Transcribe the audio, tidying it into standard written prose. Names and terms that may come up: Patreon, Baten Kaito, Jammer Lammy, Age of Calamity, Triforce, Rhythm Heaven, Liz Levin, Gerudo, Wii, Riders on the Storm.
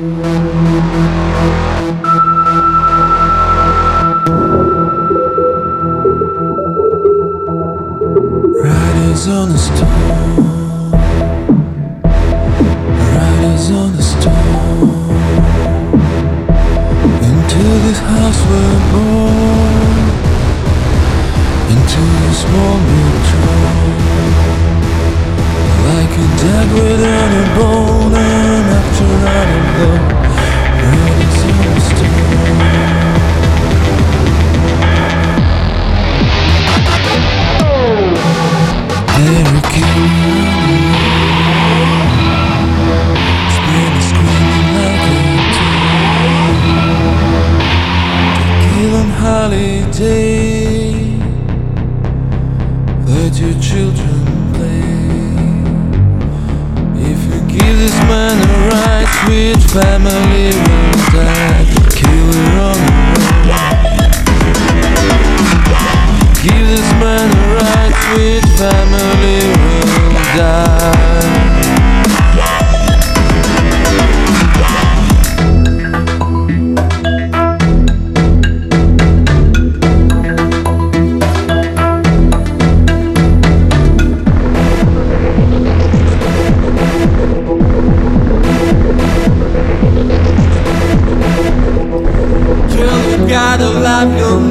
Riders on the storm. Riders on the storm. Into this house we're born. Into this moment drawn. Like a dead weight on a bone, and after that I'm gone. Holiday, let your children play. If you give this man a right, which family will die? Killer on the road. Give this man a right, which family will die? I don't love you.